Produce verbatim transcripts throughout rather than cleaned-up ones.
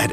At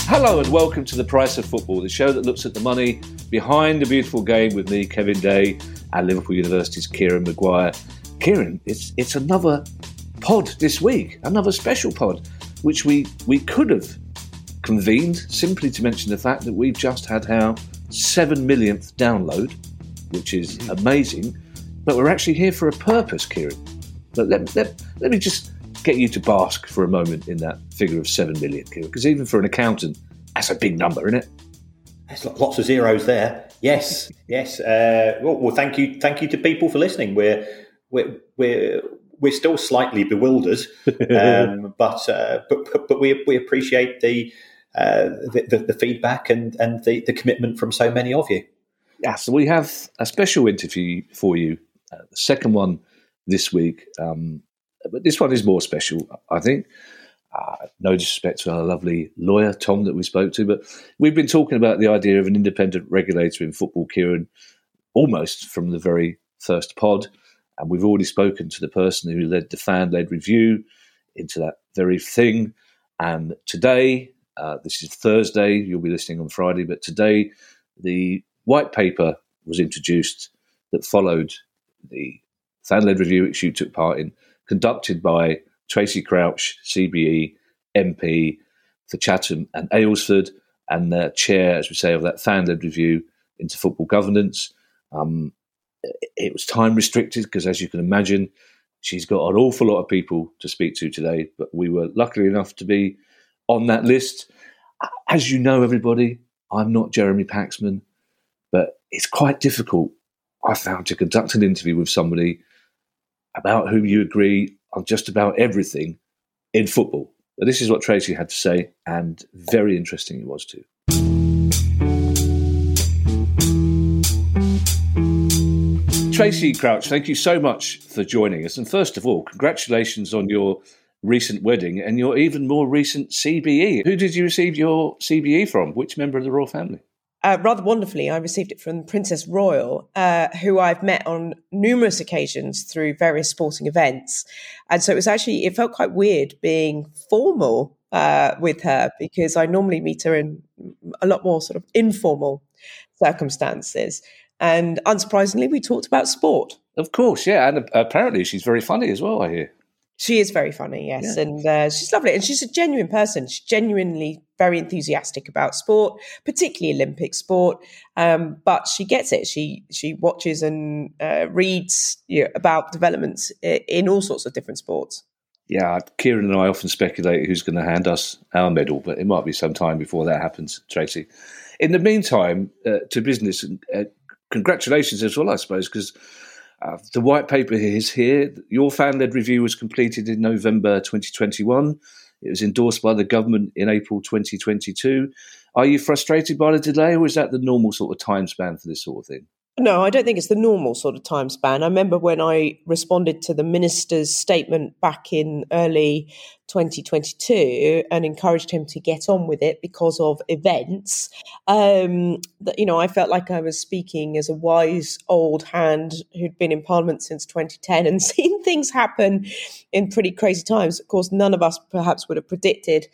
Hello and welcome to The Price of Football, the show that looks at the money behind the beautiful game with me, Kevin Day, and Liverpool University's Kieran Maguire. Kieran, it's it's another pod this week, another special pod, which we, we could have convened simply to mention the fact that we've just had our seven millionth download, which is amazing, but we're actually here for a purpose, Kieran. But let, let, let me just get you to bask for a moment in that figure of seven million, Kieran, because even for an accountant, that's a big number, isn't it? There's lots of zeros there. Yes, yes. Uh, well, well, thank you, thank you to people for listening. We're we're we're we're still slightly bewildered, um, but, uh, but but we we appreciate the uh, the, the, the feedback and and the, the commitment from so many of you. Yeah, so we have a special interview for you, uh, the second one this week. Um, but this one is more special, I think. Uh, no disrespect to our lovely lawyer, Tom, that we spoke to, but we've been talking about the idea of an independent regulator in football, Kieran, almost from the very first pod. And we've already spoken to the person who led the fan-led review into that very thing. And today, uh, this is Thursday, you'll be listening on Friday, but today the white paper was introduced that followed the fan-led review which you took part in, conducted by Tracey Crouch, C B E, M P for Chatham and Aylesford, and the chair, as we say, of that fan-led review into football governance. Um, it was time-restricted because, as you can imagine, she's got an awful lot of people to speak to today, but we were lucky enough to be on that list. As you know, everybody, I'm not Jeremy Paxman, but it's quite difficult, I found, to conduct an interview with somebody about whom you agree on just about everything in football. But this is what Tracey had to say, and very interesting it was too. Tracey Crouch, thank you so much for joining us. And first of all, congratulations on your recent wedding and your even more recent C B E. Who did you receive your C B E from? Which member of the royal family? Uh, rather wonderfully, I received it from Princess Royal, uh, who I've met on numerous occasions through various sporting events. And so it was actually, it felt quite weird being formal uh, with her, because I normally meet her in a lot more sort of informal circumstances. And unsurprisingly, we talked about sport. Of course, yeah. And apparently she's very funny as well, I hear. She is very funny, yes. Yeah. And uh, she's lovely. And she's a genuine person. She's genuinely very enthusiastic about sport, particularly Olympic sport. Um, but she gets it. She she watches and uh, reads you know, about developments in all sorts of different sports. Yeah, Kieran and I often speculate who's going to hand us our medal, but it might be some time before that happens, Tracey. In the meantime, uh, to business, uh, congratulations as well, I suppose, because Uh, the white paper is here. Your fan-led review was completed in November twenty twenty-one. It was endorsed by the government in April twenty twenty-two. Are you frustrated by the delay, or is that the normal sort of time span for this sort of thing? No, I don't think it's the normal sort of time span. I remember when I responded to the minister's statement back in early twenty twenty-two and encouraged him to get on with it because of events, um, that, you know, I felt like I was speaking as a wise old hand who'd been in Parliament since twenty ten and seen things happen in pretty crazy times. Of course, none of us perhaps would have predicted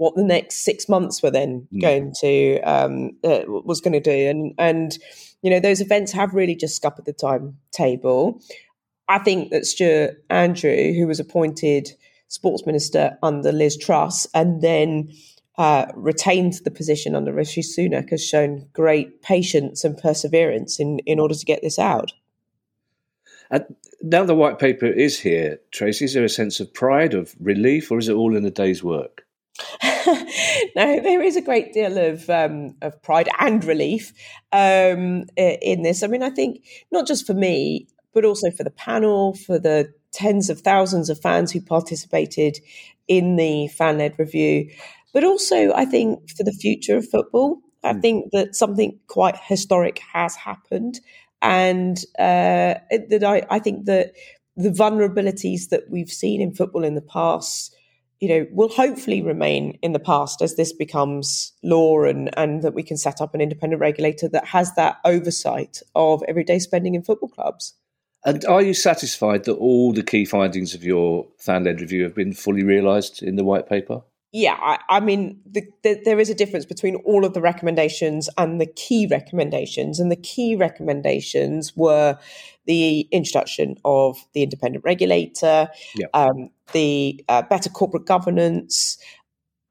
what the next six months were then mm. going to um, uh, was going to do, and and you know those events have really just scuppered the timetable. I think that Stuart Andrew, who was appointed sports minister under Liz Truss and then uh, retained the position under Rishi Sunak, has shown great patience and perseverance in, in order to get this out. And now the white paper is here, Tracey, is there a sense of pride, of relief, or is it all in a day's work? No, there is a great deal of um, of pride and relief um, in this. I mean, I think not just for me, but also for the panel, for the tens of thousands of fans who participated in the fan-led review, but also I think for the future of football. I mm. think that something quite historic has happened, and uh, that I, I think that the vulnerabilities that we've seen in football in the past, you know, will hopefully remain in the past as this becomes law, and, and that we can set up an independent regulator that has that oversight of everyday spending in football clubs. And are you satisfied that all the key findings of your fan-led review have been fully realised in the white paper? Yeah, I, I mean, the, the, there is a difference between all of the recommendations and the key recommendations. And the key recommendations were the introduction of the independent regulator, yep. um, the uh, better corporate governance,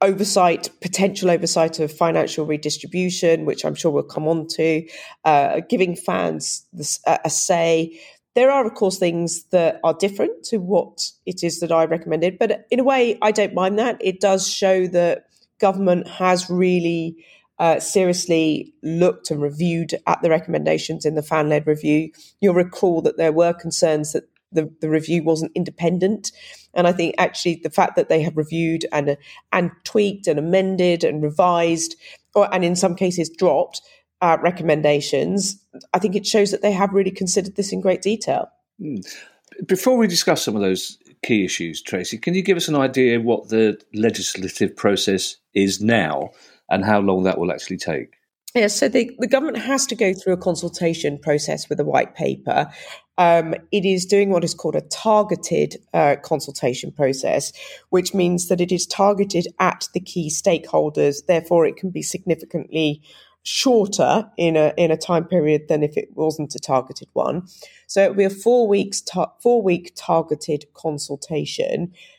oversight, potential oversight of financial redistribution, which I'm sure we'll come on to, uh, giving fans this, uh, a say. There are, of course, things that are different to what it is that I recommended, but in a way, I don't mind that. It does show that government has really uh, seriously looked and reviewed at the recommendations in the fan-led review. You'll recall that there were concerns that the, the review wasn't independent, and I think actually the fact that they have reviewed and and tweaked and amended and revised, or and in some cases dropped, Uh, recommendations, I think it shows that they have really considered this in great detail. Mm. Before we discuss some of those key issues, Tracey, can you give us an idea what the legislative process is now and how long that will actually take? Yeah, so the, the government has to go through a consultation process with the white paper. Um, it is doing what is called a targeted uh, consultation process, which means that it is targeted at the key stakeholders. Therefore, it can be significantly shorter in a in a time period than if it wasn't a targeted one. So it'll be a four weeks ta- four week targeted consultation.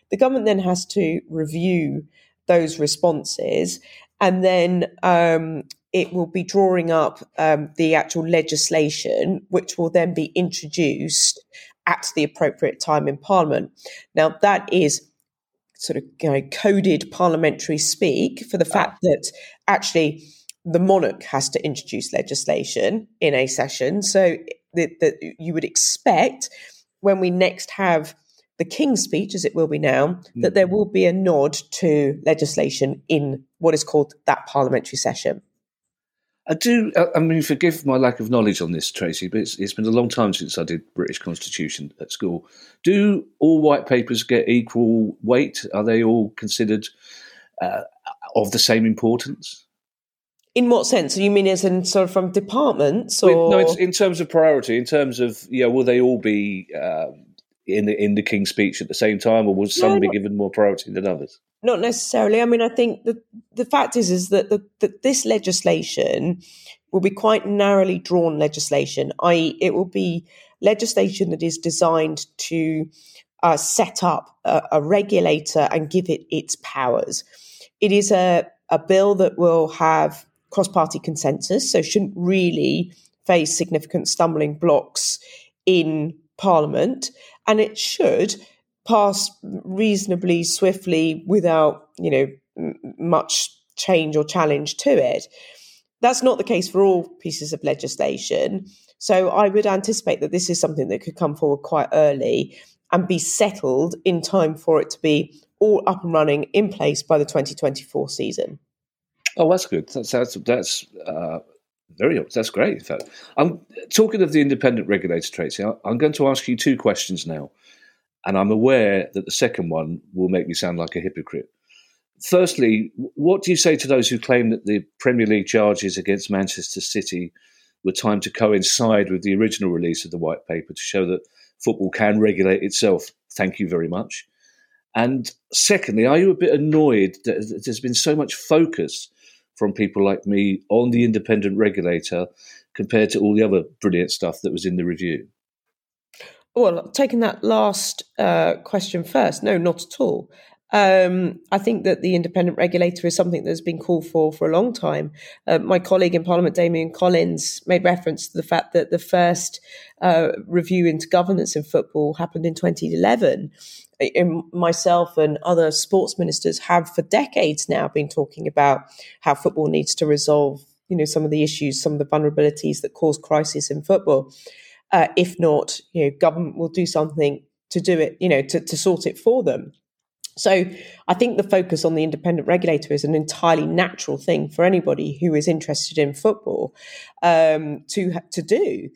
The government then has to review those responses, and then um, it will be drawing up um, the actual legislation, which will then be introduced at the appropriate time in Parliament. Now that is sort of you know, coded parliamentary speak for the fact that actually the monarch has to introduce legislation in a session. So that, that you would expect when we next have the King's speech, as it will be now, that there will be a nod to legislation in what is called that parliamentary session. I do, I mean, forgive my lack of knowledge on this, Tracey, but it's, it's been a long time since I did British Constitution at school. Do all white papers get equal weight? Are they all considered uh, of the same importance? In what sense? You mean as in sort of from departments, or no? It's in terms of priority, in terms of yeah, you know, will they all be uh, in the in the King's speech at the same time, or will some no, be not, given more priority than others? Not necessarily. I mean, I think the the fact is is that the, that this legislation will be quite narrowly drawn legislation. that is, it will be legislation that is designed to uh, set up a, a regulator and give it its powers. It is a a bill that will have cross-party consensus, so shouldn't really face significant stumbling blocks in Parliament, and it should pass reasonably swiftly without, you know, m- much change or challenge to it. That's not the case for all pieces of legislation, so I would anticipate that this is something that could come forward quite early and be settled in time for it to be all up and running in place by the twenty twenty-four season. Oh, that's good. That's that's, that's uh, very that's great. In fact, I'm talking of the independent regulator, Tracey. I'm going to ask you two questions now, and I'm aware that the second one will make me sound like a hypocrite. Firstly, what do you say to those who claim that the Premier League charges against Manchester City were timed to coincide with the original release of the white paper to show that football can regulate itself? Thank you very much. And secondly, are you a bit annoyed that there's been so much focus from people like me on the independent regulator compared to all the other brilliant stuff that was in the review? Well, taking that last uh, question first, no, not at all. Um, I think that the independent regulator is something that's been called for for a long time. Uh, my colleague in Parliament, Damian Collins, made reference to the fact that the first uh, review into governance in football happened in twenty eleven. In myself and other sports ministers have for decades now been talking about how football needs to resolve, you know, some of the issues, some of the vulnerabilities that cause crisis in football. Uh, if not, you know, government will do something to do it, you know, to, to sort it for them. So I think the focus on the independent regulator is an entirely natural thing for anybody who is interested in football um, to to do.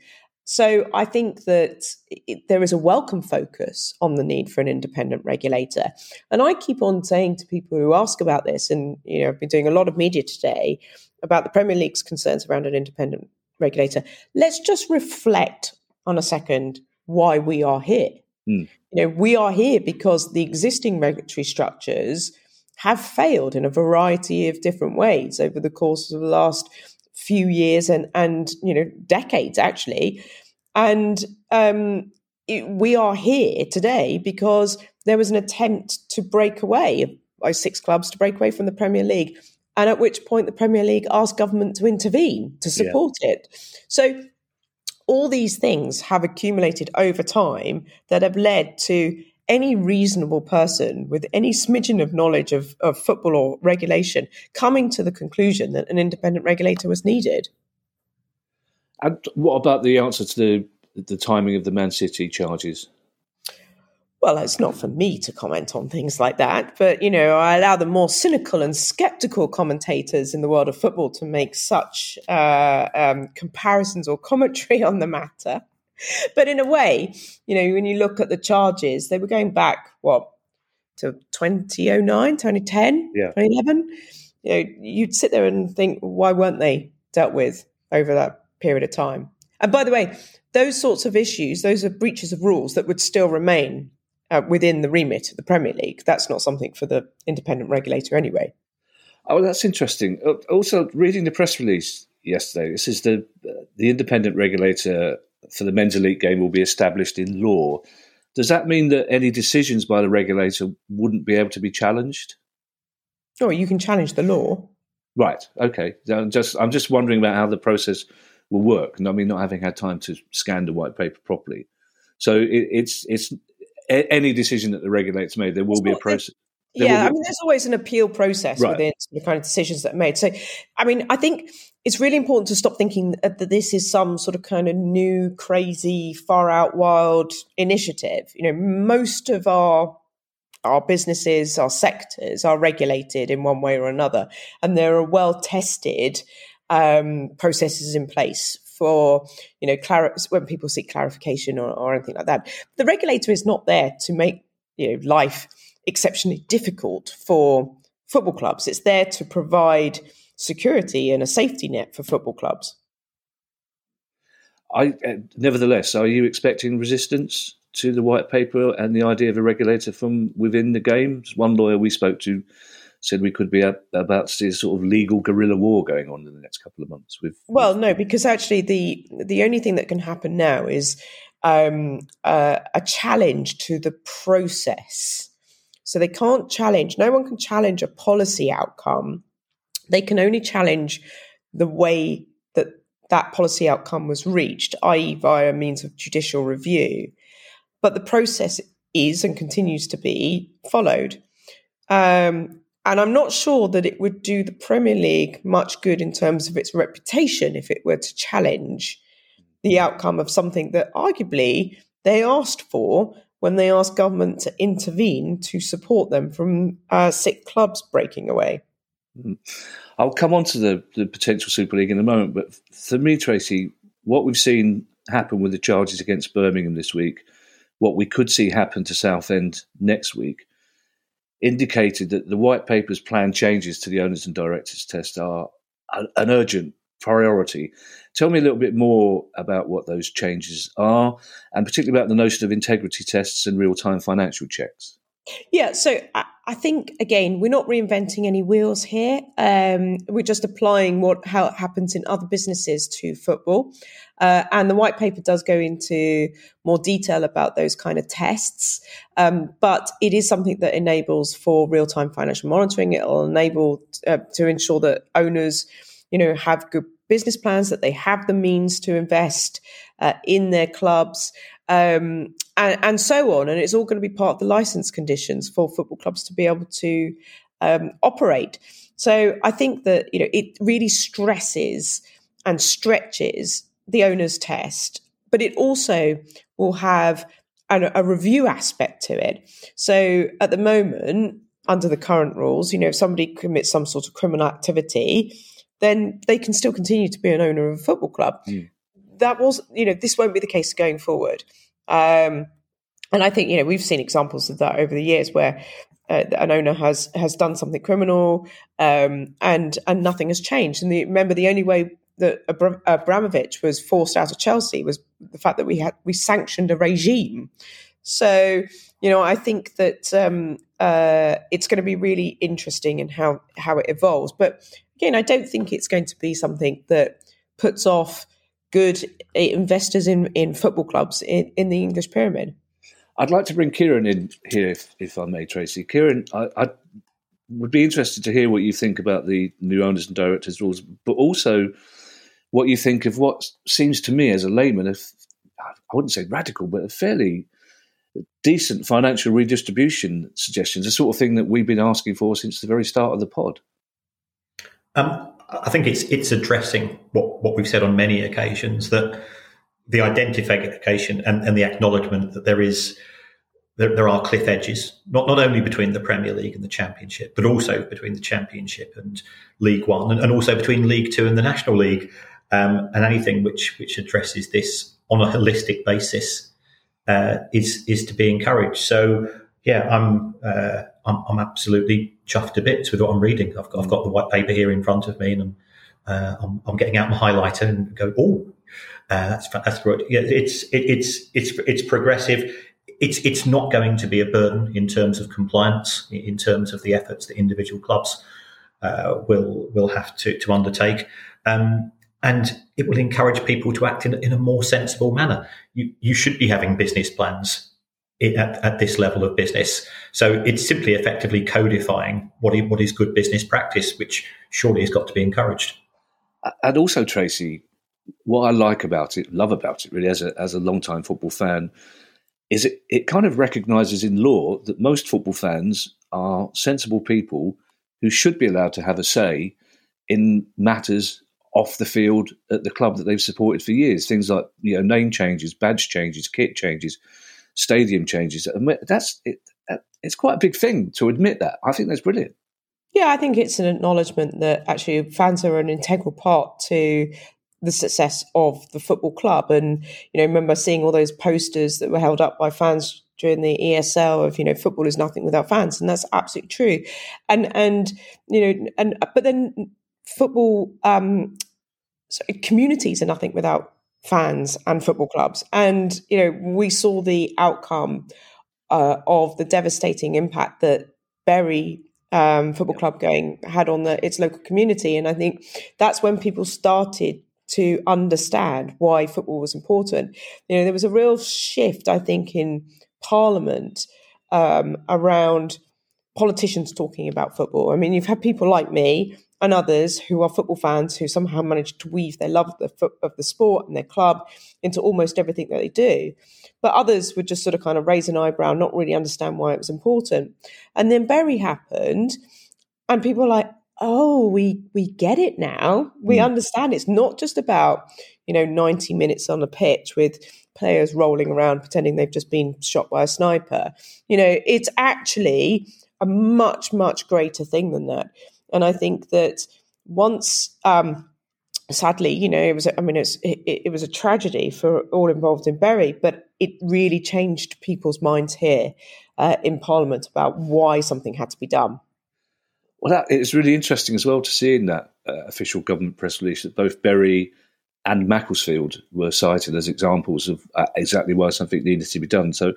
So I think that it, there is a welcome focus on the need for an independent regulator. And I keep on saying to people who ask about this, and you know, I've been doing a lot of media today about the Premier League's concerns around an independent regulator, let's just reflect on a second why we are here. Mm. You know, we are here because the existing regulatory structures have failed in a variety of different ways over the course of the last few years and, and you know, decades, actually. And um, it, we are here today because there was an attempt to break away by six clubs to break away from the Premier League, and at which point the Premier League asked government to intervene to support yeah. it. So all these things have accumulated over time that have led to any reasonable person with any smidgen of knowledge of, of football or regulation coming to the conclusion that an independent regulator was needed. And what about the answer to the the timing of the Man City charges? Well, it's not for me to comment on things like that, but, you know, I allow the more cynical and sceptical commentators in the world of football to make such uh, um, comparisons or commentary on the matter. But in a way, you know, when you look at the charges, they were going back, what, to twenty oh nine, twenty ten, yeah. twenty eleven? You know, you'd sit there and think, why weren't they dealt with over that period of time? And by the way, those sorts of issues, those are breaches of rules that would still remain Uh, within the remit of the Premier League. That's not something for the independent regulator anyway. Oh, that's interesting. Also, reading the press release yesterday, this is the the independent regulator for the men's elite game will be established in law. Does that mean that any decisions by the regulator wouldn't be able to be challenged? Oh, you can challenge the law. Right, okay. I'm just, I'm just wondering about how the process will work. And I mean, not having had time to scan the white paper properly. So it, it's it's... any decision that the regulator's made, there will be a process. There yeah, be- I mean, there's always an appeal process right. within the kind of decisions that are made. So, I mean, I think it's really important to stop thinking that this is some sort of kind of new, crazy, far-out, wild initiative. You know, most of our our businesses, our sectors are regulated in one way or another, and there are well-tested um, processes in place for, you know, clar- when people seek clarification or, or anything like that. The regulator is not there to make, you know, life exceptionally difficult for football clubs. It's there to provide security and a safety net for football clubs. I, uh, nevertheless, are you expecting resistance to the white paper and the idea of a regulator from within the games? One lawyer we spoke to said we could be a, about to see a sort of legal guerrilla war going on in the next couple of months. With well, no, because actually the the only thing that can happen now is um, uh, a challenge to the process. So they can't challenge. No one can challenge a policy outcome. They can only challenge the way that that policy outcome was reached, that is via means of judicial review. But the process is and continues to be followed. Um And I'm not sure that it would do the Premier League much good in terms of its reputation if it were to challenge the outcome of something that arguably they asked for when they asked government to intervene to support them from uh, sick clubs breaking away. I'll come on to the, the potential Super League in a moment, but for me, Tracey, what we've seen happen with the charges against Birmingham this week, what we could see happen to Southend next week, indicated that the White Paper's planned changes to the Owners and Directors Test are an urgent priority. Tell me a little bit more about what those changes are, and particularly about the notion of integrity tests and real-time financial checks. Yeah, so I, I think, again, we're not reinventing any wheels here. Um, we're just applying what how it happens in other businesses to football. Uh, and the white paper does go into more detail about those kind of tests. Um, but it is something that enables for real-time financial monitoring. It will enable uh, to ensure that owners, you know, have good business plans, that they have the means to invest uh, in their clubs, um, and, and so on. And it's all going to be part of the license conditions for football clubs to be able to um, operate. So I think that, you know, it really stresses and stretches the owner's test, but it also will have a, a review aspect to it. So at the moment, under the current rules, you know, if somebody commits some sort of criminal activity, then they can still continue to be an owner of a football club. Mm. That was, you know, this won't be the case going forward. Um, and I think, you know, we've seen examples of that over the years where uh, an owner has has done something criminal um, and and nothing has changed. And the, remember, the only way that Abr- Abramovich was forced out of Chelsea was the fact that we had we sanctioned a regime. So, you know, I think that um, uh, it's going to be really interesting in how, how it evolves. But again, I don't think it's going to be something that puts off good investors in, in football clubs in, in the English pyramid. I'd like to bring Kieran in here, if, if I may, Tracey. Kieran, I, I would be interested to hear what you think about the new owners and directors rules, but also what you think of what seems to me as a layman, if, I wouldn't say radical, but a fairly decent financial redistribution suggestions, the sort of thing that we've been asking for since the very start of the pod. Um, I think it's it's addressing what, what we've said on many occasions, that the identification and, and the acknowledgement that there is there, there are cliff edges, not not only between the Premier League and the Championship, but also between the Championship and League One, and, and also between League Two and the National League, um, and anything which which addresses this on a holistic basis uh, is is to be encouraged. So yeah, I'm. Uh, I'm, I'm absolutely chuffed to bits with what I'm reading. I've got, I've got the white paper here in front of me, and I'm, uh, I'm, I'm getting out my highlighter and go, oh, uh, that's that's good. Yeah, it's it, it's it's it's progressive. It's it's not going to be a burden in terms of compliance, in terms of the efforts that individual clubs uh, will will have to to undertake, um, and it will encourage people to act in in a more sensible manner. You you should be having business plans It, at, at this level of business. So it's simply effectively codifying what is, what is good business practice, which surely has got to be encouraged. And also, Tracey, what I like about it, love about it really as a, as a long-time football fan, is it, it kind of recognises in law that most football fans are sensible people who should be allowed to have a say in matters off the field at the club that they've supported for years, things like, you know, name changes, badge changes, kit changes, stadium changes. That's it, it's quite a big thing to admit that. I think that's brilliant. Yeah, I think it's an acknowledgement that actually fans are an integral part to the success of the football club. And, you know, remember seeing all those posters that were held up by fans during the E S L of, you know, football is nothing without fans. And that's absolutely true. And, and you know, and but then football um, sorry, communities are nothing without fans and football clubs. And, you know, we saw the outcome uh, of the devastating impact that Bury um, football club going had on the, its local community. And I think that's when people started to understand why football was important. You know, there was a real shift, I think, in Parliament um, around politicians talking about football. I mean, you've had people like me and others who are football fans who somehow manage to weave their love of the, foot, of the sport and their club into almost everything that they do. But others would just sort of kind of raise an eyebrow, not really understand why it was important. And then Bury happened and people were like, oh, we we get it now. We mm. understand it's not just about, you know, ninety minutes on a pitch with players rolling around pretending they've just been shot by a sniper. You know, it's actually a much, much greater thing than that. And I think that once, um, sadly, you know, it was, I mean, it's, it, it was a tragedy for all involved in Bury, but it really changed people's minds here uh, in Parliament about why something had to be done. Well, that, it's really interesting as well to see in that uh, official government press release that both Bury and Macclesfield were cited as examples of uh, exactly why something needed to be done, so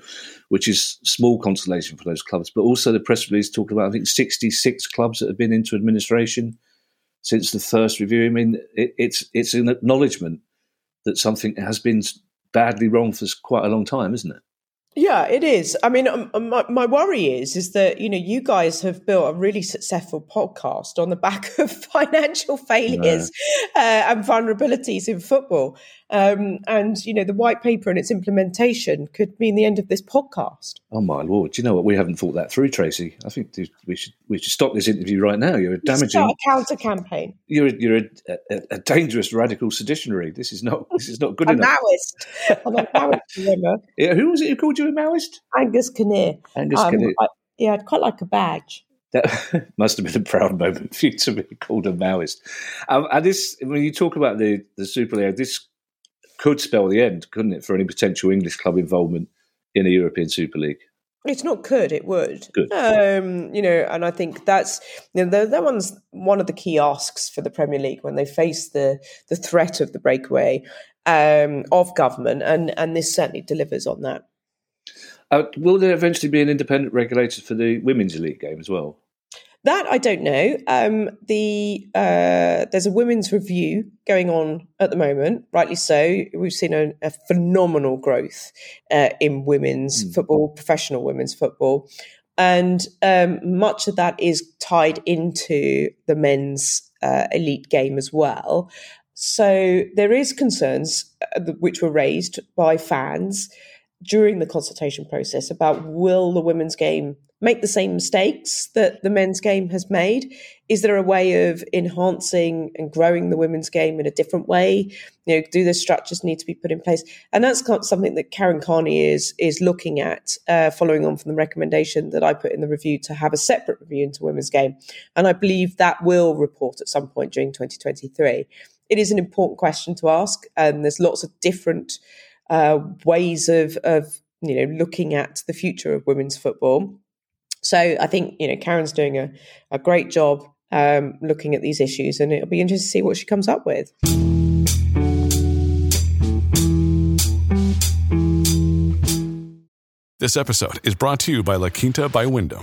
which is small consolation for those clubs. But also the press release talked about, I think, sixty-six clubs that have been into administration since the first review. I mean, it, it's it's an acknowledgement that something has been badly wrong for quite a long time, isn't it? Yeah, it is. I mean, my, my worry is, is that, you know, you guys have built a really successful podcast on the back of financial failures no. uh, and vulnerabilities in football. Um, and, you know, the white paper and its implementation could mean the end of this podcast. Oh, my Lord. Do you know what? We haven't thought that through, Tracey. I think we should we should stop this interview right now. You're a damaging... Start a counter-campaign. You're, you're a, a, a dangerous radical seditionary. This is not, this is not good enough. I'm Maoist. I'm a Maoist remember. Yeah, who was it who called you a Maoist? Angus Kinnear. Angus um, Kinnear. I, yeah, I'd quite like a badge. That must have been a proud moment for you to be called a Maoist. Um, and this, when you talk about the, the Super League, this... could spell the end, couldn't it, for any potential English club involvement in a European Super League? It's not could, it would. Good. Um, you know, and I think that's, you know, that one's one of the key asks for the Premier League when they face the the threat of the breakaway um, of government, and, and this certainly delivers on that. Uh, will there eventually be an independent regulator for the Women's Elite game as well? That I don't know. Um, the uh, there's a women's review going on at the moment, rightly so. We've seen a, a phenomenal growth uh, in women's mm. football, professional women's football. And um, much of that is tied into the men's uh, elite game as well. So there is concerns uh, which were raised by fans during the consultation process about, will the women's game make the same mistakes that the men's game has made? Is there a way of enhancing and growing the women's game in a different way? You know, do the structures need to be put in place? And that's something that Karen Carney is is looking at, uh, following on from the recommendation that I put in the review to have a separate review into women's game. And I believe that will report at some point during twenty twenty-three. It is an important question to ask, and there's lots of different uh, ways of, of, you know, looking at the future of women's football. So I think, you know, Karen's doing a, a great job um, looking at these issues, and it'll be interesting to see what she comes up with. This episode is brought to you by La Quinta by Wyndham.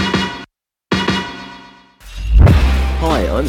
Hi, I'm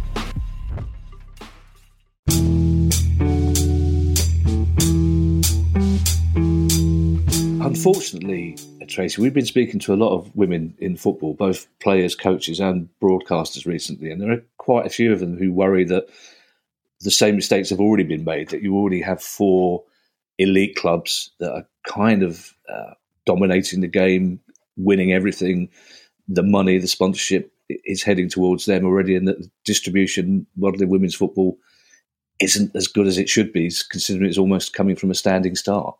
Unfortunately, Tracey, we've been speaking to a lot of women in football, both players, coaches and broadcasters recently, and there are quite a few of them who worry that the same mistakes have already been made, that you already have four elite clubs that are kind of uh, dominating the game, winning everything. The money, the sponsorship is heading towards them already, and that the distribution model in women's football isn't as good as it should be, considering it's almost coming from a standing start.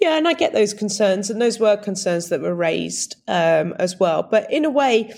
Yeah, and I get those concerns, and those were concerns that were raised um, as well. But in a way,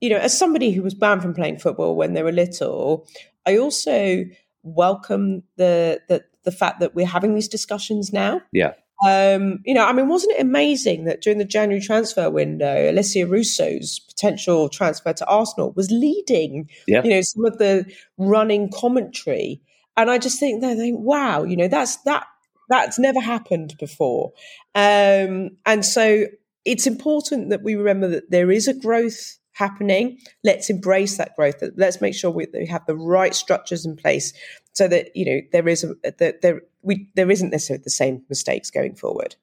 you know, as somebody who was banned from playing football when they were little, I also welcome the the, the fact that we're having these discussions now. Yeah. Um, you know, I mean, wasn't it amazing that during the January transfer window, Alessia Russo's potential transfer to Arsenal was leading, yeah. you know, some of the running commentary. And I just think, they think, wow, you know, that's that. That's never happened before. Um, and so it's important that we remember that there is a growth happening. Let's embrace that growth. Let's make sure we, that we have the right structures in place so that, you know, there is a, that there we there isn't necessarily the same mistakes going forward.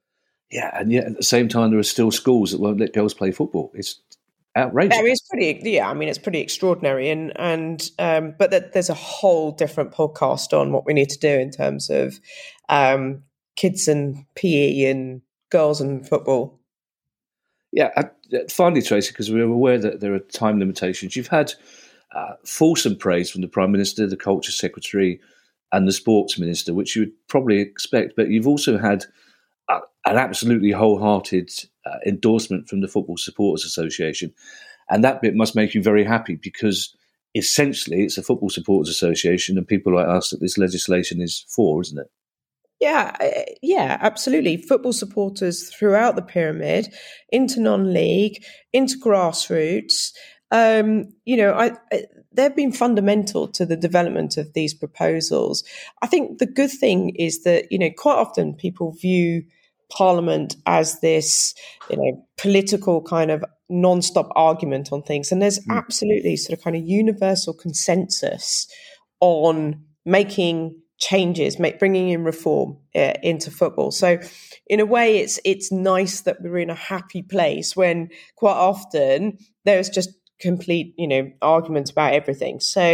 Yeah, and yet at the same time, there are still schools that won't let girls play football. It's outrageous. There is pretty, yeah. I mean, it's pretty extraordinary, and and um, but that there's a whole different podcast on what we need to do in terms of um, kids and P E and girls and football. Yeah, I, finally, Tracey, because we're aware that there are time limitations. You've had uh, fulsome praise from the Prime Minister, the Culture Secretary, and the Sports Minister, which you would probably expect, but you've also had Uh, an absolutely wholehearted uh, endorsement from the Football Supporters Association. And that bit must make you very happy, because essentially it's a Football Supporters Association and people like us that this legislation is for, isn't it? Yeah, uh, yeah, absolutely. Football supporters throughout the pyramid, into non-league, into grassroots, um, you know, I, I, they've been fundamental to the development of these proposals. I think the good thing is that, you know, quite often people view Parliament as this, you know, political kind of non-stop argument on things. And there's mm. absolutely sort of kind of universal consensus on making changes, make, bringing in reform uh, into football. So in a way, it's it's nice that we're in a happy place when quite often there's just complete, you know, arguments about everything. So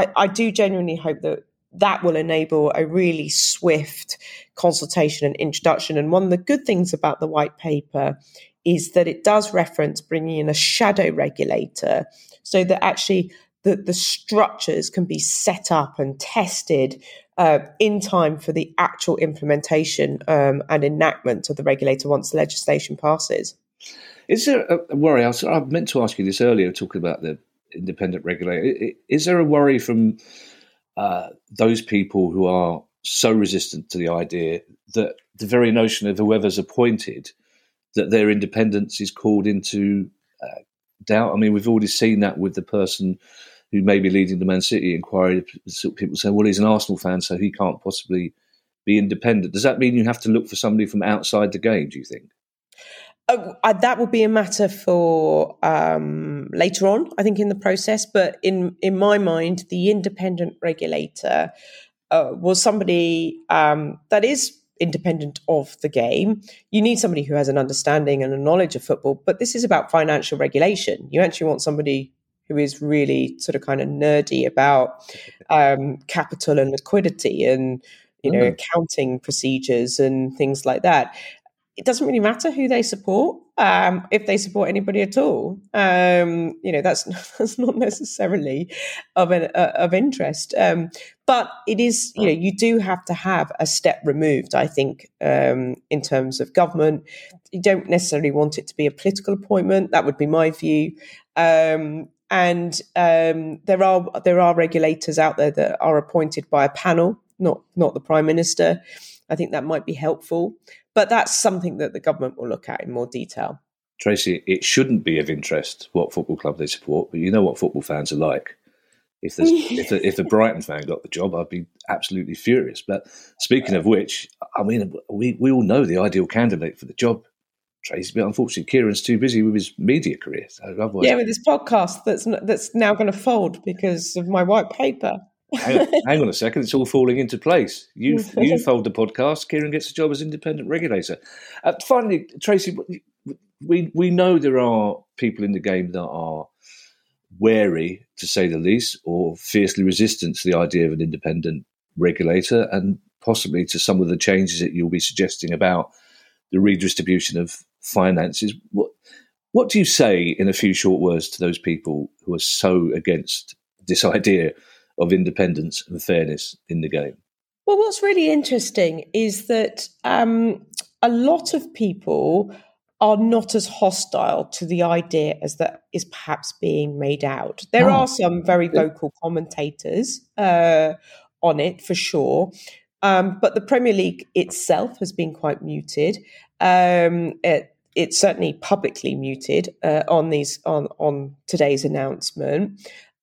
I, I do genuinely hope that that will enable a really swift consultation and introduction. And one of the good things about the white paper is that it does reference bringing in a shadow regulator so that actually the, the structures can be set up and tested uh, in time for the actual implementation um, and enactment of the regulator once the legislation passes. Is there a worry? I, was, I meant to ask you this earlier, talking about the independent regulator. Is there a worry from uh, those people who are so resistant to the idea that the very notion of whoever's appointed, that their independence is called into uh, doubt? I mean, we've already seen that with the person who may be leading the Man City inquiry. People say, well, he's an Arsenal fan, so he can't possibly be independent. Does that mean you have to look for somebody from outside the game, do you think? Uh, that will be a matter for um, later on, I think, in the process. But in, in my mind, the independent regulator uh, was somebody um, that is independent of the game. You need somebody who has an understanding and a knowledge of football, but this is about financial regulation. You actually want somebody who is really sort of kind of nerdy about um, capital and liquidity and, you know, mm-hmm. accounting procedures and things like that. It doesn't really matter who they support, um, if they support anybody at all. Um, you know, that's that's not necessarily of an, uh, of interest. Um, but it is, you know, you do have to have a step removed, I think, um, in terms of government. You don't necessarily want it to be a political appointment. That would be my view. Um, and um, there are there are regulators out there that are appointed by a panel, not not the Prime Minister. I think that might be helpful. But that's something that the government will look at in more detail. Tracey, it shouldn't be of interest what football club they support, but you know what football fans are like. If there's, if, a, if a Brighton fan got the job, I'd be absolutely furious. But speaking of which, I mean, we, we all know the ideal candidate for the job, Tracey, but unfortunately Kieran's too busy with his media career. So otherwise, yeah, with his podcast that's not, that's now going to fold because of my white paper. hang, on, hang on a second, it's all falling into place. You you fold the podcast, Kieran gets a job as independent regulator. Uh, finally, Tracey, we, we know there are people in the game that are wary, to say the least, or fiercely resistant to the idea of an independent regulator and possibly to some of the changes that you'll be suggesting about the redistribution of finances. What, what do you say in a few short words to those people who are so against this idea of independence and fairness in the game? Well, what's really interesting is that um, a lot of people are not as hostile to the idea as that is perhaps being made out. There oh. are some very vocal commentators uh, on it, for sure. Um, but the Premier League itself has been quite muted. Um, it, it's certainly publicly muted uh, on these on, on today's announcement.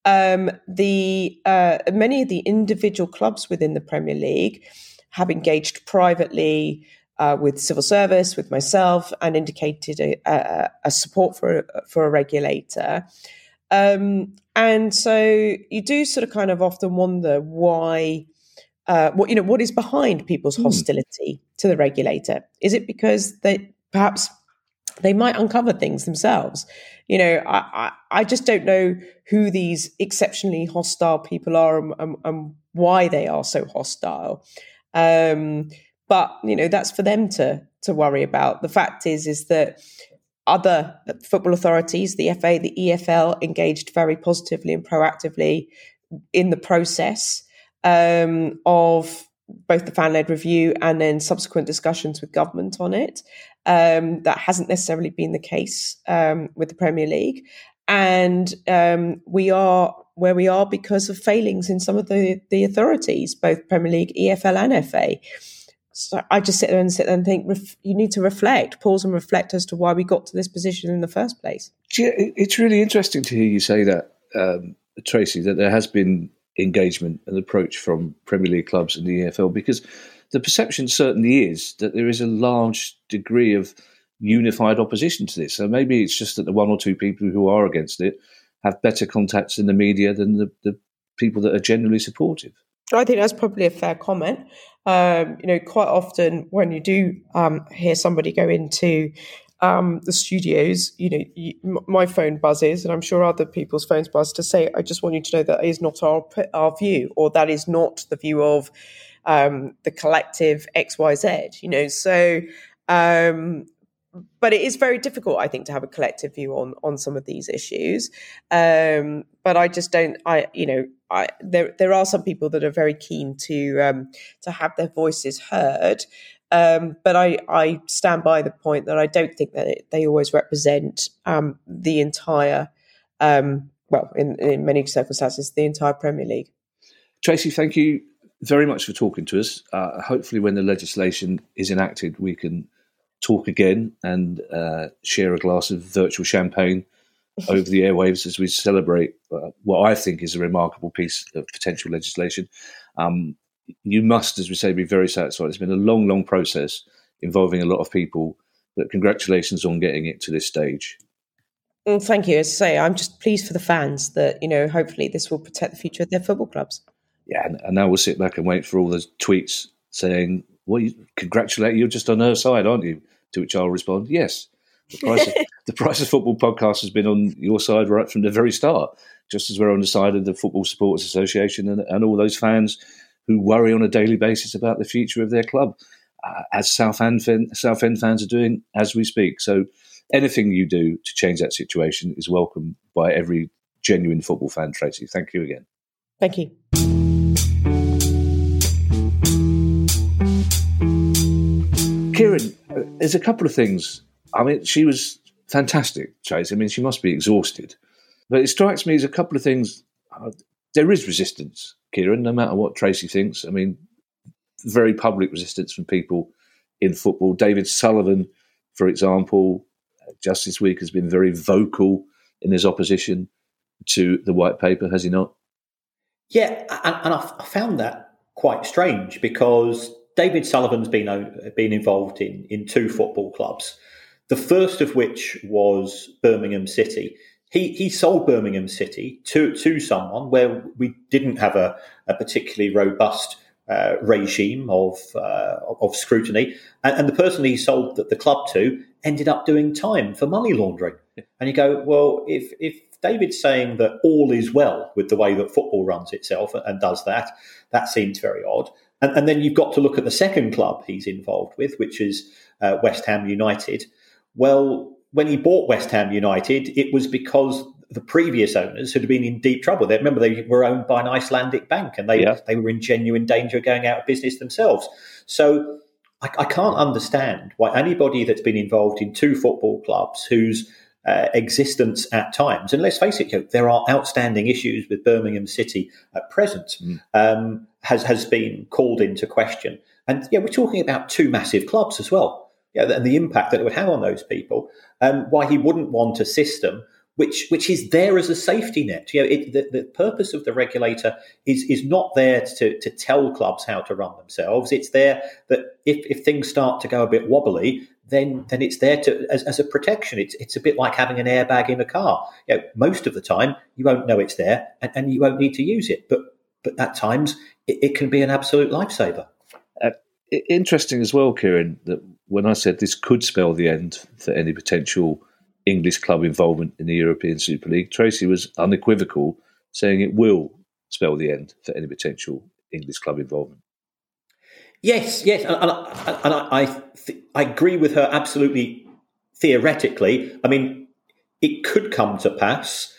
Um, the uh, many of the individual clubs within the Premier League have engaged privately uh, with civil service, with myself, and indicated a, a, a support for, for a regulator. Um, and so you do sort of kind of often wonder why, uh, what, you know, what is behind people's mm. hostility to the regulator? Is it because they perhaps they might uncover things themselves? You know, I, I, I just don't know who these exceptionally hostile people are and, and, and why they are so hostile. Um, but, you know, that's for them to to worry about. The fact is, is that other football authorities, the F A, the E F L, engaged very positively and proactively in the process um, of both the fan-led review and then subsequent discussions with government on it. Um, that hasn't necessarily been the case um, with the Premier League. And um, we are where we are because of failings in some of the, the authorities, both Premier League, E F L and F A. So I just sit there and sit there and think, ref, you need to reflect, pause and reflect as to why we got to this position in the first place. It's really interesting to hear you say that, um, Tracey, that there has been engagement and approach from Premier League clubs and the E F L, because the perception certainly is that there is a large degree of unified opposition to this. So maybe it's just that the one or two people who are against it have better contacts in the media than the, the people that are generally supportive. I think that's probably a fair comment. Um, you know, quite often when you do um, hear somebody go into um, the studios, you know, you, my phone buzzes, and I'm sure other people's phones buzz to say, I just want you to know that is not our our view, or that is not the view of um, the collective X Y Z, you know. So, um, but it is very difficult, I think, to have a collective view on, on some of these issues. Um, but I just don't, I, you know, I, there there are some people that are very keen to um, to have their voices heard, um, but I, I stand by the point that I don't think that it, they always represent um, the entire, um, well, in, in many circumstances, the entire Premier League. Tracey, thank you very much for talking to us. Uh, hopefully when the legislation is enacted, we can talk again and uh, share a glass of virtual champagne over the airwaves as we celebrate uh, what I think is a remarkable piece of potential legislation. Um, you must, as we say, be very satisfied. It's been a long, long process involving a lot of people, but congratulations on getting it to this stage. Well, thank you. As I say, I'm just pleased for the fans that, you know, hopefully this will protect the future of their football clubs. Yeah, and, and now we'll sit back and wait for all those tweets saying, well, you, congratulate, you're just on her side, aren't you? To which I'll respond, yes. The price, of, the Price of Football podcast has been on your side right from the very start, just as we're on the side of the Football Supporters Association and, and all those fans who worry on a daily basis about the future of their club, uh, as Southend, Southend fans are doing as we speak. So anything you do to change that situation is welcomed by every genuine football fan, Tracey. Thank you again. Thank you. Kieran, there's a couple of things. I mean, she was fantastic, Tracey. I mean, she must be exhausted. But it strikes me as a couple of things. Uh, there is resistance, Kieran, no matter what Tracey thinks. I mean, very public resistance from people in football. David Sullivan, for example, just this week has been very vocal in his opposition to the white paper, has he not? Yeah, and, and I found that quite strange because David Sullivan's been, been involved in, in two football clubs. The first of which was Birmingham City. He he sold Birmingham City to to someone where we didn't have a, a particularly robust uh, regime of uh, of scrutiny, and, and the person he sold the, the club to ended up doing time for money laundering. And you go, well, if if David's saying that all is well with the way that football runs itself and, and does that, that seems very odd. And, and then you've got to look at the second club he's involved with, which is uh, West Ham United. Well, when he bought West Ham United, it was because the previous owners had been in deep trouble. They, remember, they were owned by an Icelandic bank and they, yeah. they were in genuine danger of going out of business themselves. So I, I can't understand why anybody that's been involved in two football clubs whose uh, existence at times, and let's face it, you know, there are outstanding issues with Birmingham City at present, mm. um, has, has been called into question. And yeah, we're talking about two massive clubs as well. Yeah, and the impact that it would have on those people, um, why he wouldn't want a system which which is there as a safety net. You know, it, the, the purpose of the regulator is is not there to to tell clubs how to run themselves. It's there that if, if things start to go a bit wobbly, then then it's there to as, as a protection. It's it's a bit like having an airbag in a car. You know, most of the time you won't know it's there and, and you won't need to use it. But but at times it, it can be an absolute lifesaver. Uh, interesting as well, Kieran, that when I said this could spell the end for any potential English club involvement in the European Super League, Tracey was unequivocal, saying it will spell the end for any potential English club involvement. Yes, yes, and, and, I, and I, th- I agree with her absolutely theoretically. I mean, it could come to pass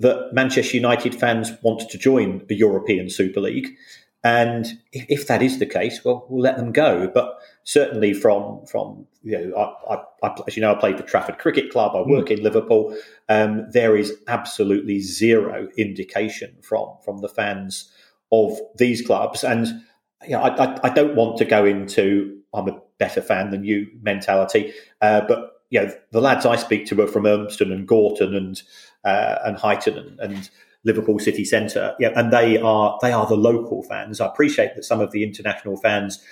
that Manchester United fans want to join the European Super League, and if, if that is the case, well, we'll let them go. But certainly from, from you know, I, I, I, as you know, I played for Trafford Cricket Club, I work mm. in Liverpool, um, there is absolutely zero indication from, from the fans of these clubs. And you know, I, I, I don't want to go into I'm a better fan than you mentality, uh, but you know, the lads I speak to are from Urmston and Gorton and uh, and Highton and, and Liverpool City Centre, yeah, and they are they are the local fans. I appreciate that some of the international fans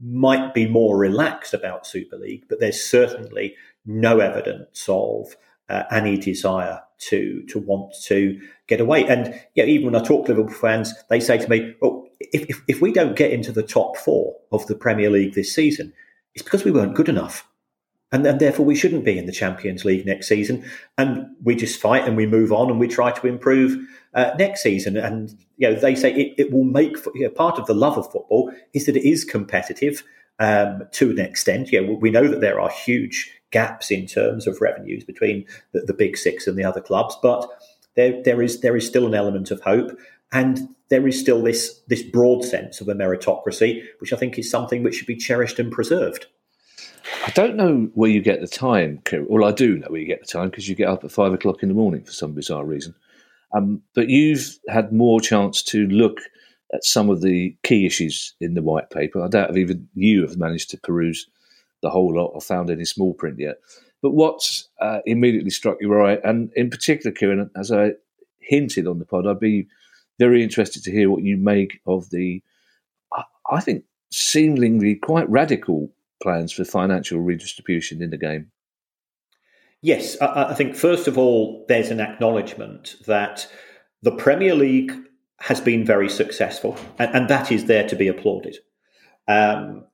might be more relaxed about Super League, but there's certainly no evidence of uh, any desire to to want to get away. And yeah, even when I talk to Liverpool fans, they say to me, "Well, if, if if we don't get into the top four of the Premier League this season, it's because we weren't good enough." And then, therefore, we shouldn't be in the Champions League next season. And we just fight and we move on and we try to improve uh, next season. And you know, they say it, it will make you know, part of the love of football is that it is competitive um, to an extent. You know, we know that there are huge gaps in terms of revenues between the, the big six and the other clubs, but there there is there is still an element of hope. And there is still this this broad sense of a meritocracy, which I think is something which should be cherished and preserved. I don't know where you get the time, Kieran. Well, I do know where you get the time because you get up at five o'clock in the morning for some bizarre reason. Um, but you've had more chance to look at some of the key issues in the white paper. I doubt if even you have managed to peruse the whole lot or found any small print yet. But what's uh, immediately struck your eye, and in particular, Kieran, as I hinted on the pod, I'd be very interested to hear what you make of the, I, I think, seemingly quite radical plans for financial redistribution in the game. Yes, I, I think first of all, there's an acknowledgement that the Premier League has been very successful, and, and that is there to be applauded. Um,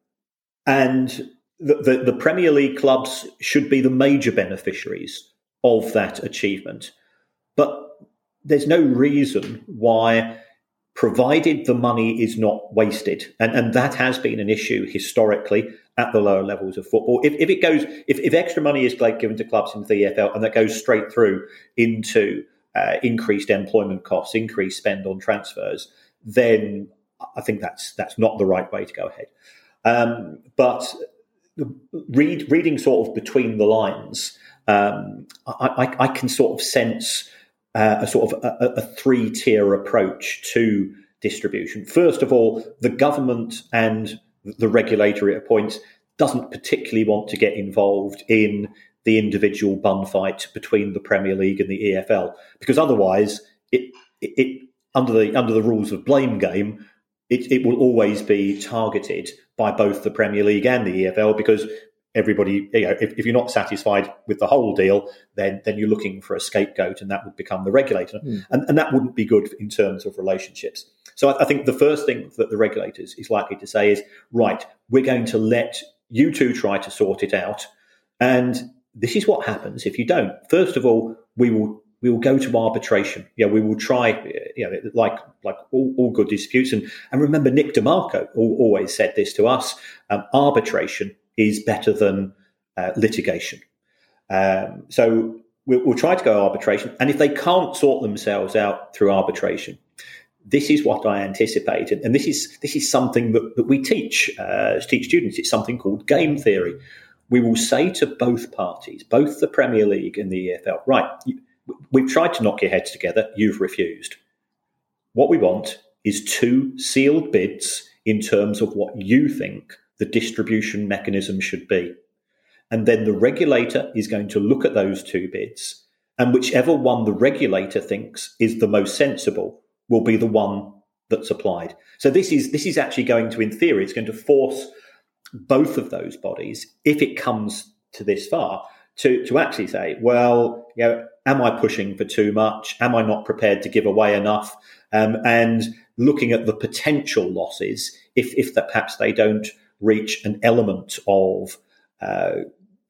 and the, the, the Premier League clubs should be the major beneficiaries of that achievement. But there's no reason why, provided the money is not wasted, and, and that has been an issue historically at the lower levels of football. If, if it goes, if, if extra money is like given to clubs in the E F L and that goes straight through into uh, increased employment costs, increased spend on transfers, then I think that's that's not the right way to go ahead. Um, but read, reading sort of between the lines, um, I, I, I can sort of sense Uh, a sort of a, a three-tier approach to distribution. First of all, the government and the regulator it appoints doesn't particularly want to get involved in the individual bun fight between the Premier League and the E F L, because otherwise, it, it, it under the under the rules of blame game, it, it will always be targeted by both the Premier League and the E F L, because everybody, you know, if, if you're not satisfied with the whole deal, then then you're looking for a scapegoat, and that would become the regulator. Mm. And, and that wouldn't be good in terms of relationships. So I, I think the first thing that the regulators is likely to say is, right, we're going to let you two try to sort it out. And this is what happens if you don't. First of all, we will we will go to arbitration. Yeah, we will try, you know, like like all, all good disputes. And, and remember, Nick DeMarco always said this to us, um, arbitration is better than uh, litigation. Um, so we'll, we'll try to go arbitration. And if they can't sort themselves out through arbitration, this is what I anticipate. And, and this is this is something that, that we teach, uh, teach students. It's something called game theory. We will say to both parties, both the Premier League and the E F L, right, you, we've tried to knock your heads together. You've refused. What we want is two sealed bids in terms of what you think the distribution mechanism should be. And then the regulator is going to look at those two bids and whichever one the regulator thinks is the most sensible will be the one that's applied. So this is this is actually going to, in theory, it's going to force both of those bodies, if it comes to this far, to, to actually say, well, you know, am I pushing for too much? Am I not prepared to give away enough? Um, and looking at the potential losses, if if that perhaps they don't reach an element of uh,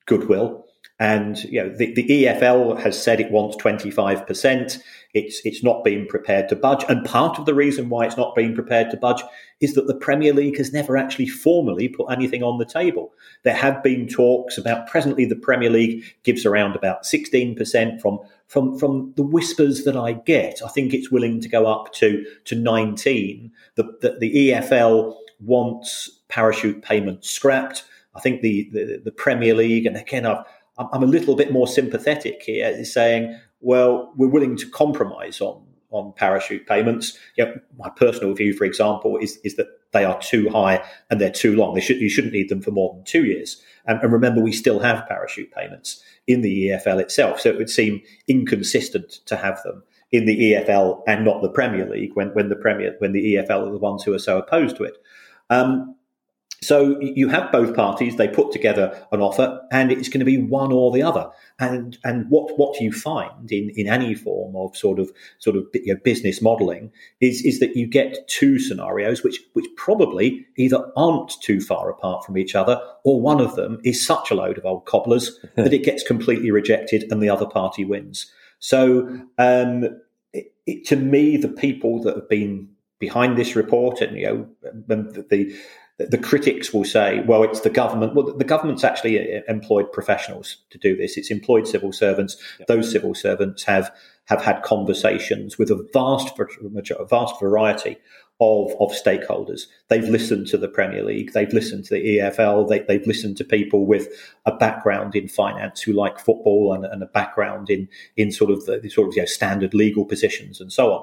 goodwill. And you know, the, the E F L has said it wants twenty-five percent. It's it's not been prepared to budge. And part of the reason why it's not been prepared to budge is that the Premier League has never actually formally put anything on the table. There have been talks about presently the Premier League gives around about sixteen percent from from from the whispers that I get. I think it's willing to go up to, to nineteen. The, the the E F L wants parachute payments scrapped. I think the the, the Premier League, and again, I've I'm a little bit more sympathetic here, is saying, well, we're willing to compromise on, on parachute payments. You know, my personal view, for example, is, is that they are too high and they're too long. They should, you shouldn't need them for more than two years. And, and remember, we still have parachute payments in the E F L itself, so it would seem inconsistent to have them in the E F L and not the Premier League when, when the Premier when the E F L are the ones who are so opposed to it. Um, So you have both parties, they put together an offer, and it's going to be one or the other. And and what, what you find in, in any form of sort of sort of you know, business modelling is is that you get two scenarios which, which probably either aren't too far apart from each other, or one of them is such a load of old cobblers that it gets completely rejected and the other party wins. So um, it, it, to me, the people that have been behind this report and you know the, the The critics will say, well, it's the government. Well, the government's actually employed professionals to do this. It's employed civil servants. Yep. Those civil servants have have had conversations with a vast a vast variety of, of stakeholders. They've listened to the Premier League. They've listened to the E F L. They, they've listened to people with a background in finance who like football and, and a background in in sort of the, the sort of you know, standard legal positions and so on.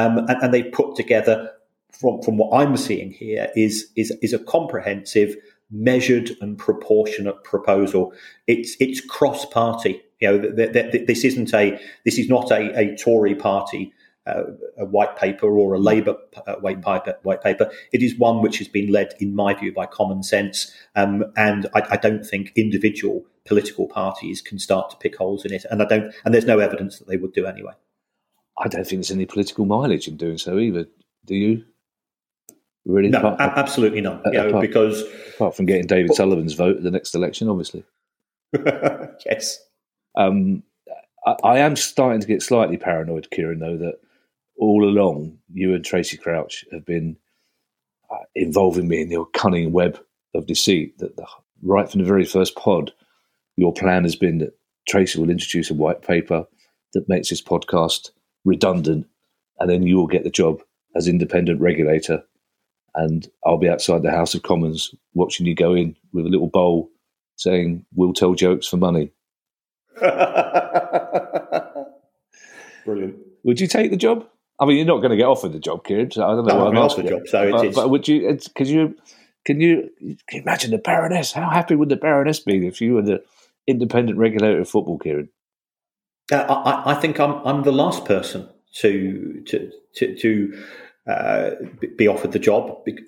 Um, and, and they put together, From from what I'm seeing here, is is is a comprehensive, measured and proportionate proposal. It's it's cross party. You know, th- th- th- this isn't a this is not a, a Tory party uh, a white paper or a Labour uh, white paper. White paper. It is one which has been led, in my view, by common sense. Um, and I, I don't think individual political parties can start to pick holes in it. And I don't. And there's no evidence that they would do anyway. I don't think there's any political mileage in doing so either. Do you? Really? No, apart, a- absolutely not. A- you know, apart, because apart from getting David well, Sullivan's vote at the next election, obviously. Yes. Um, I, I am starting to get slightly paranoid, Kieran, though, that all along you and Tracey Crouch have been uh, involving me in your cunning web of deceit. That the, right from the very first pod, your plan has been that Tracey will introduce a white paper that makes this podcast redundant, and then you will get the job as independent regulator. And I'll be outside the House of Commons watching you go in with a little bowl saying, "We'll tell jokes for money." Brilliant. Would you take the job? I mean, you're not going to get offered the job, Kieran. So I don't know no, what I'm asking. The job, so it but, is. But would you? Could you? Can you? Can you imagine the Baroness? How happy would the Baroness be if you were the independent regulator of football, Kieran? Uh, I, I think I'm. I'm the last person to to to. to Uh, be offered the job.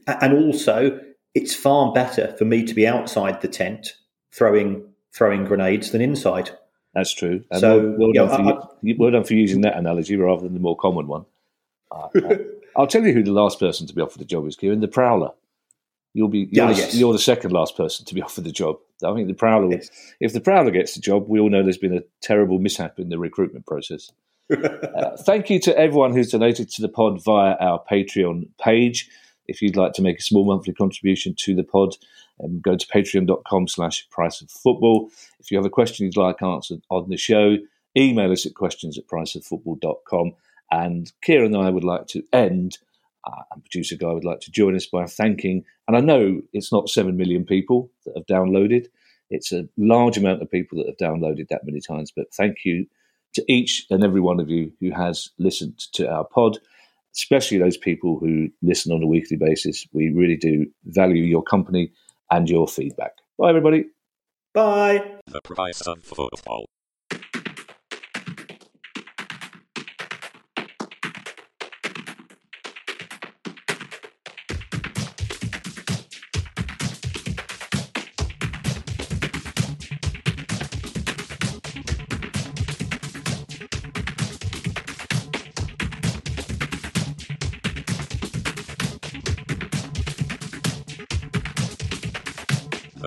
And also, it's far better for me to be outside the tent throwing throwing grenades than inside. That's true. And so well, well, yeah, done I, for, I, well done for using that analogy rather than the more common one. Uh, I'll tell you who the last person to be offered the job is, Kieran, the Prowler. You'll be you're, ah, the, yes. You're the second last person to be offered the job. I think the Prowler. Will, yes. If the Prowler gets the job, we all know there's been a terrible mishap in the recruitment process. Uh, thank you to everyone who's donated to the pod via our Patreon page. If you'd like to make a small monthly contribution to the pod, um, go to patreon.com slash price of football. If you have a question you'd like answered on the show, email us at questions at priceoffootball.com. And Kieran and I would like to end, uh, and producer Guy would like to join us by thanking, and I know it's not seven million people that have downloaded. It's a large amount of people that have downloaded that many times, but thank you to each and every one of you who has listened to our pod, especially those people who listen on a weekly basis. We really do value your company and your feedback. Bye, everybody. Bye. The Price of Football.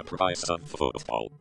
the price of football.